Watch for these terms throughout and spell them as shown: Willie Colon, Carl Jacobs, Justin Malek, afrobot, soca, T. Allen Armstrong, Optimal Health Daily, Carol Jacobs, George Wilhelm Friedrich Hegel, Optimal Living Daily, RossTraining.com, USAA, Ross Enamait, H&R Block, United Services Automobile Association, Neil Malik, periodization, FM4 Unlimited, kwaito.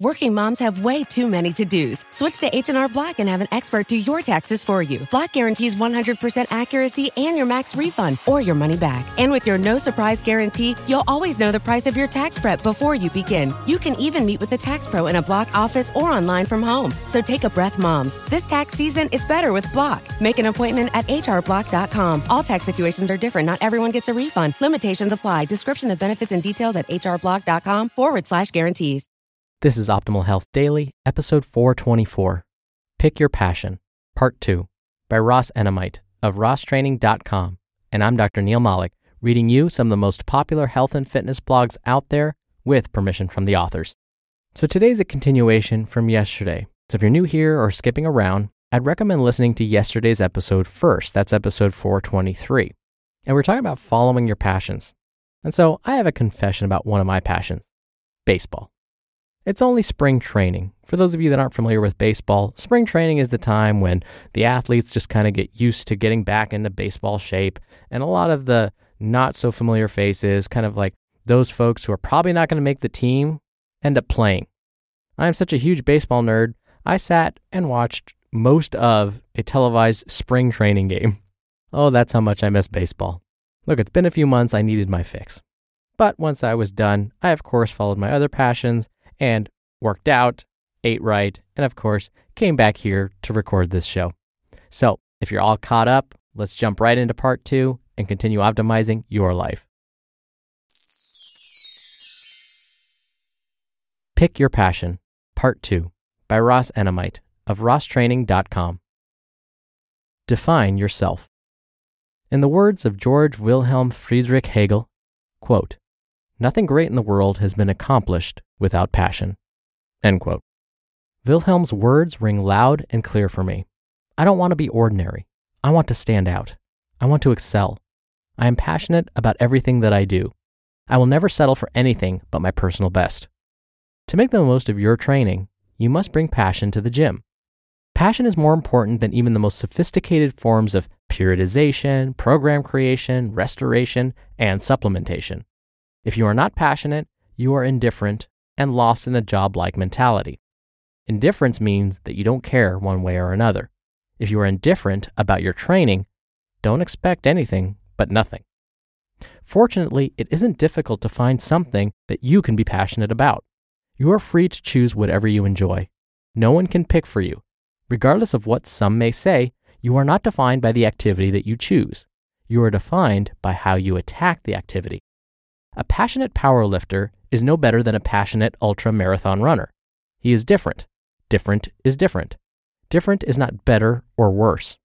Working moms have way too many to-dos. Switch to H&R Block and have an expert do your taxes for you. Block guarantees 100% accuracy and your max refund or your money back. And with your no surprise guarantee, you'll always know the price of your tax prep before you begin. You can even meet with a tax pro in a Block office or online from home. So take a breath, moms. This tax season, it's better with Block. Make an appointment at hrblock.com. All tax situations are different. Not everyone gets a refund. Limitations apply. Description of benefits and details at hrblock.com/guarantees. This is Optimal Health Daily, episode 424, Pick Your Passion, Part 2, by Ross Enamait of RossTraining.com, and I'm Dr. Neil Malik, reading you some of the most popular health and fitness blogs out there with permission from the authors. So today's a continuation from yesterday. So if you're new here or skipping around, I'd recommend listening to yesterday's episode first. That's episode 423. And we're talking about following your passions. And so I have a confession about one of my passions, baseball. It's only spring training. For those of you that aren't familiar with baseball, spring training is the time when the athletes just kind of get used to getting back into baseball shape. And a lot of the not so familiar faces, kind of like those folks who are probably not going to make the team, end up playing. I'm such a huge baseball nerd. I sat and watched most of a televised spring training game. Oh, that's how much I miss baseball. Look, it's been a few months. I needed my fix. But once I was done, I of course followed my other passions and worked out, ate right, and of course, came back here to record this show. So if you're all caught up, let's jump right into part 2 and continue optimizing your life. Pick Your Passion, Part 2, by Ross Enamait of RossTraining.com. Define yourself. In the words of George Wilhelm Friedrich Hegel, quote, "Nothing great in the world has been accomplished without passion," end quote. Wilhelm's words ring loud and clear for me. I don't want to be ordinary. I want to stand out. I want to excel. I am passionate about everything that I do. I will never settle for anything but my personal best. To make the most of your training, you must bring passion to the gym. Passion is more important than even the most sophisticated forms of periodization, program creation, restoration, and supplementation. If you are not passionate, you are indifferent and lost in a job-like mentality. Indifference means that you don't care one way or another. If you are indifferent about your training, don't expect anything but nothing. Fortunately, it isn't difficult to find something that you can be passionate about. You are free to choose whatever you enjoy. No one can pick for you. Regardless of what some may say, you are not defined by the activity that you choose. You are defined by how you attack the activity. A passionate power lifter is no better than a passionate ultra-marathon runner. He is different. Different is different. Different is not better or worse.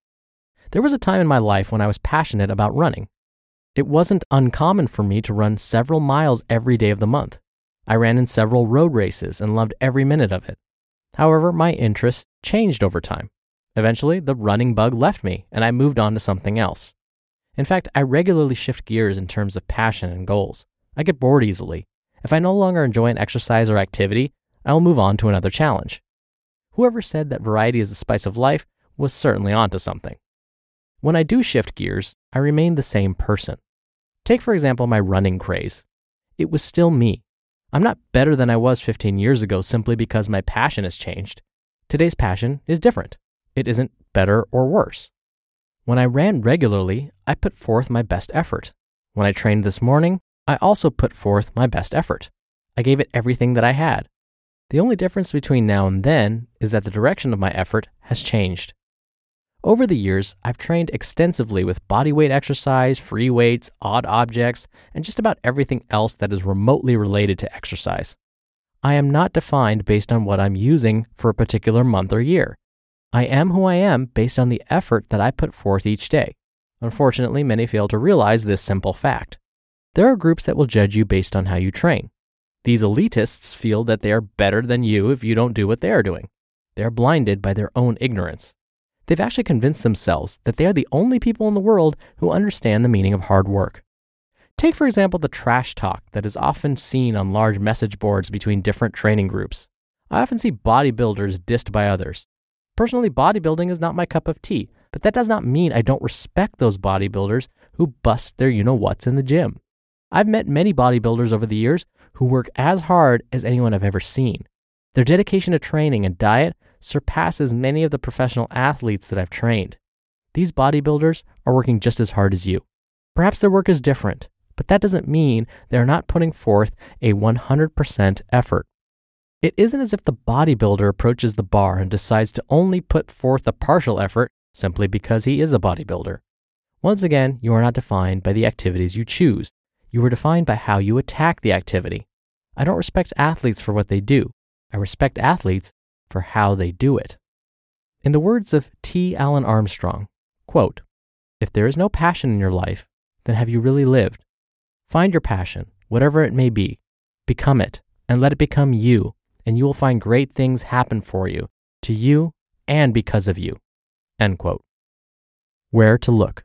There was a time in my life when I was passionate about running. It wasn't uncommon for me to run several miles every day of the month. I ran in several road races and loved every minute of it. However, my interests changed over time. Eventually, the running bug left me and I moved on to something else. In fact, I regularly shift gears in terms of passion and goals. I get bored easily. If I no longer enjoy an exercise or activity, I will move on to another challenge. Whoever said that variety is the spice of life was certainly onto something. When I do shift gears, I remain the same person. Take, for example, my running craze. It was still me. I'm not better than I was 15 years ago simply because my passion has changed. Today's passion is different. It isn't better or worse. When I ran regularly, I put forth my best effort. When I trained this morning, I also put forth my best effort. I gave it everything that I had. The only difference between now and then is that the direction of my effort has changed. Over the years, I've trained extensively with bodyweight exercise, free weights, odd objects, and just about everything else that is remotely related to exercise. I am not defined based on what I'm using for a particular month or year. I am who I am based on the effort that I put forth each day. Unfortunately, many fail to realize this simple fact. There are groups that will judge you based on how you train. These elitists feel that they are better than you if you don't do what they are doing. They are blinded by their own ignorance. They've actually convinced themselves that they are the only people in the world who understand the meaning of hard work. Take, for example, the trash talk that is often seen on large message boards between different training groups. I often see bodybuilders dissed by others. Personally, bodybuilding is not my cup of tea, but that does not mean I don't respect those bodybuilders who bust their you-know-whats in the gym. I've met many bodybuilders over the years who work as hard as anyone I've ever seen. Their dedication to training and diet surpasses many of the professional athletes that I've trained. These bodybuilders are working just as hard as you. Perhaps their work is different, but that doesn't mean they're not putting forth a 100% effort. It isn't as if the bodybuilder approaches the bar and decides to only put forth a partial effort simply because he is a bodybuilder. Once again, you are not defined by the activities you choose. You are defined by how you attack the activity. I don't respect athletes for what they do. I respect athletes for how they do it. In the words of T. Allen Armstrong, quote, "If there is no passion in your life, then have you really lived? Find your passion, whatever it may be. Become it, and let it become you, and you will find great things happen for you, to you, and because of you." End quote. Where to look.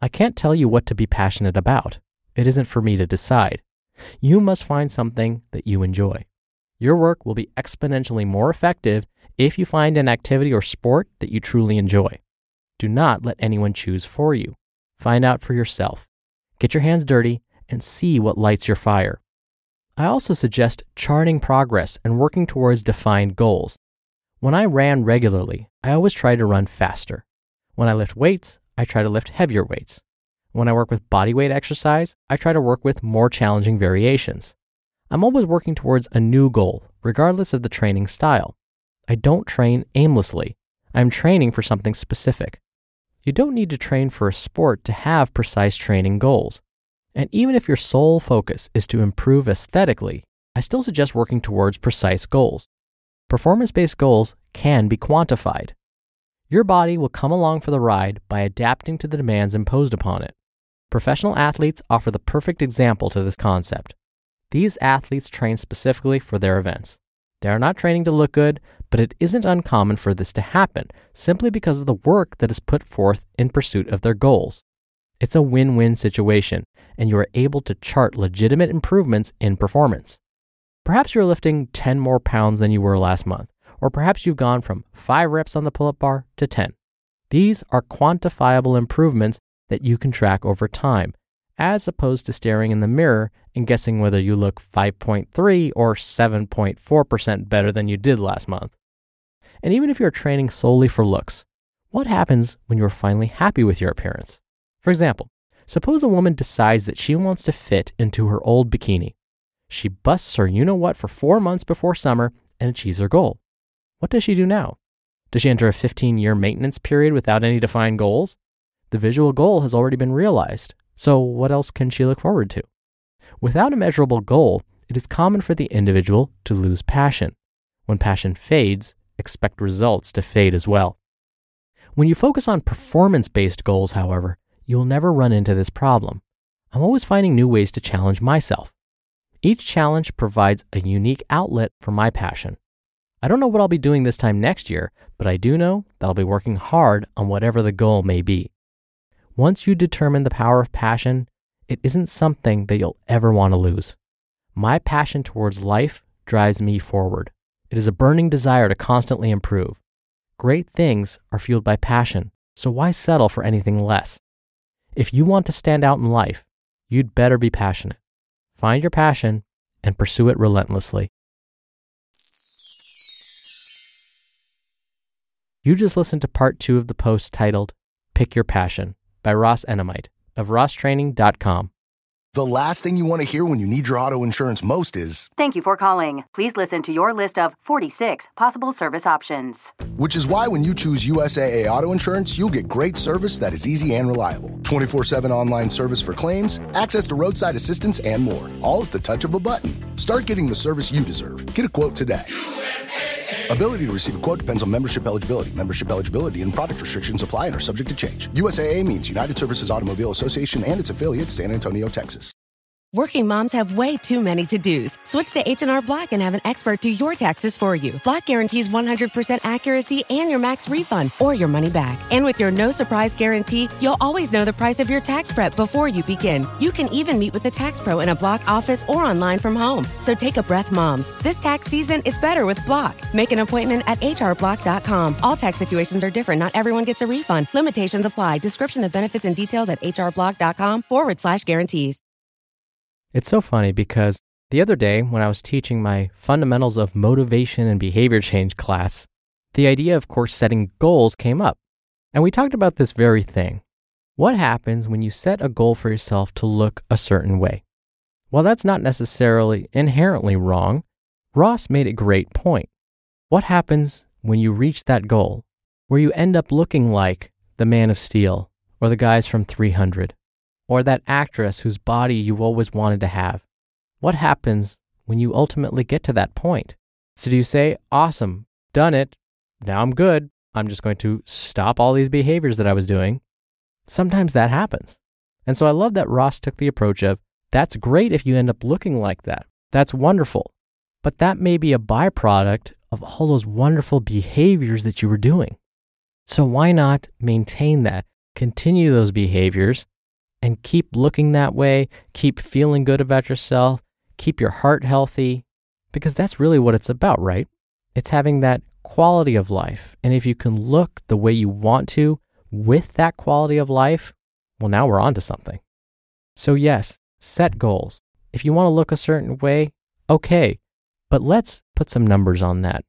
I can't tell you what to be passionate about. It isn't for me to decide. You must find something that you enjoy. Your work will be exponentially more effective if you find an activity or sport that you truly enjoy. Do not let anyone choose for you. Find out for yourself. Get your hands dirty and see what lights your fire. I also suggest charting progress and working towards defined goals. When I ran regularly, I always try to run faster. When I lift weights, I try to lift heavier weights. When I work with bodyweight exercise, I try to work with more challenging variations. I'm always working towards a new goal, regardless of the training style. I don't train aimlessly. I'm training for something specific. You don't need to train for a sport to have precise training goals. And even if your sole focus is to improve aesthetically, I still suggest working towards precise goals. Performance-based goals can be quantified. Your body will come along for the ride by adapting to the demands imposed upon it. Professional athletes offer the perfect example to this concept. These athletes train specifically for their events. They are not training to look good, but it isn't uncommon for this to happen simply because of the work that is put forth in pursuit of their goals. It's a win-win situation, and you are able to chart legitimate improvements in performance. Perhaps you're lifting 10 more pounds than you were last month, or perhaps you've gone from 5 reps on the pull-up bar to 10. These are quantifiable improvements that you can track over time, as opposed to staring in the mirror and guessing whether you look 5.3 or 7.4% better than you did last month. And even if you're training solely for looks, what happens when you're finally happy with your appearance? For example, suppose a woman decides that she wants to fit into her old bikini. She busts her you-know-what for 4 months before summer and achieves her goal. What does she do now? Does she enter a 15-year maintenance period without any defined goals? The visual goal has already been realized. So what else can she look forward to? Without a measurable goal, it is common for the individual to lose passion. When passion fades, expect results to fade as well. When you focus on performance-based goals, however, you'll never run into this problem. I'm always finding new ways to challenge myself. Each challenge provides a unique outlet for my passion. I don't know what I'll be doing this time next year, but I do know that I'll be working hard on whatever the goal may be. Once you determine the power of passion, it isn't something that you'll ever want to lose. My passion towards life drives me forward. It is a burning desire to constantly improve. Great things are fueled by passion, so why settle for anything less? If you want to stand out in life, you'd better be passionate. Find your passion and pursue it relentlessly. You just listened to part 2 of the post titled, "Pick Your Passion," by Ross Enamait of RossTraining.com. The last thing you want to hear when you need your auto insurance most is, "Thank you for calling. Please listen to your list of 46 possible service options." Which is why when you choose USAA Auto Insurance, you'll get great service that is easy and reliable. 24/7 online service for claims, access to roadside assistance, and more. All at the touch of a button. Start getting the service you deserve. Get a quote today. Ability to receive a quote depends on membership eligibility. Membership eligibility and product restrictions apply and are subject to change. USAA means United Services Automobile Association and its affiliates, San Antonio, Texas. Working moms have way too many to-dos. Switch to H&R Block and have an expert do your taxes for you. Block guarantees 100% accuracy and your max refund or your money back. And with your no surprise guarantee, you'll always know the price of your tax prep before you begin. You can even meet with a tax pro in a Block office or online from home. So take a breath, moms. This tax season, it's better with Block. Make an appointment at hrblock.com. All tax situations are different. Not everyone gets a refund. Limitations apply. Description of benefits and details at hrblock.com/guarantees. It's so funny because the other day when I was teaching my Fundamentals of Motivation and Behavior Change class, the idea of course setting goals came up. And we talked about this very thing. What happens when you set a goal for yourself to look a certain way? While that's not necessarily inherently wrong, Ross made a great point. What happens when you reach that goal where you end up looking like the Man of Steel or the guys from 300? Or that actress whose body you always wanted to have? What happens when you ultimately get to that point? So do you say, awesome, done it, now I'm good, I'm just going to stop all these behaviors that I was doing? Sometimes that happens. And so I love that Ross took the approach of, that's great if you end up looking like that, that's wonderful, but that may be a byproduct of all those wonderful behaviors that you were doing. So why not maintain that, continue those behaviors, and keep looking that way, keep feeling good about yourself, keep your heart healthy, because that's really what it's about, right? It's having that quality of life. And if you can look the way you want to with that quality of life, well, now we're on to something. So yes, set goals. If you want to look a certain way, okay, but let's put some numbers on that.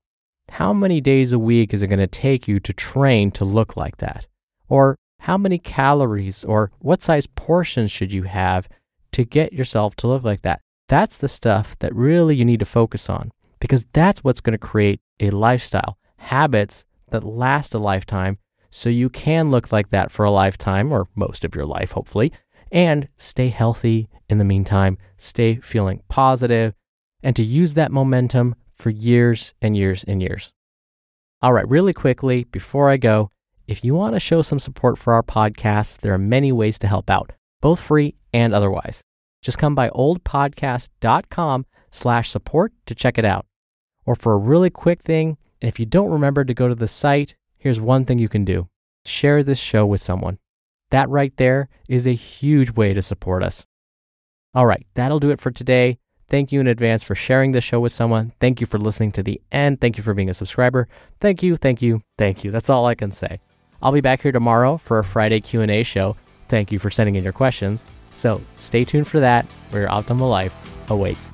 How many days a week is it going to take you to train to look like that? Or how many calories or what size portions should you have to get yourself to look like that? That's the stuff that really you need to focus on, because that's what's going to create a lifestyle, habits that last a lifetime, so you can look like that for a lifetime or most of your life, hopefully, and stay healthy in the meantime, stay feeling positive, and to use that momentum for years and years and years. All right, really quickly, before I go, if you want to show some support for our podcast, there are many ways to help out, both free and otherwise. Just come by OLDPodcast.com/support to check it out. Or for a really quick thing, and if you don't remember to go to the site, here's one thing you can do. Share this show with someone. That right there is a huge way to support us. All right, that'll do it for today. Thank you in advance for sharing this show with someone. Thank you for listening to the end. Thank you for being a subscriber. Thank you, thank you, thank you. That's all I can say. I'll be back here tomorrow for a Friday Q&A show. Thank you for sending in your questions. So stay tuned for that, where your optimal life awaits.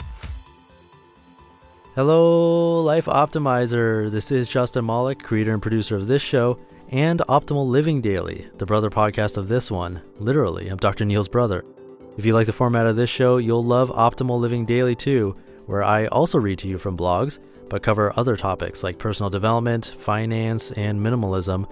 Hello, Life Optimizer. This is Justin Malek, creator and producer of this show and Optimal Living Daily, the brother podcast of this one. Literally, I'm Dr. Neil's brother. If you like the format of this show, you'll love Optimal Living Daily too, where I also read to you from blogs, but cover other topics like personal development, finance, and minimalism,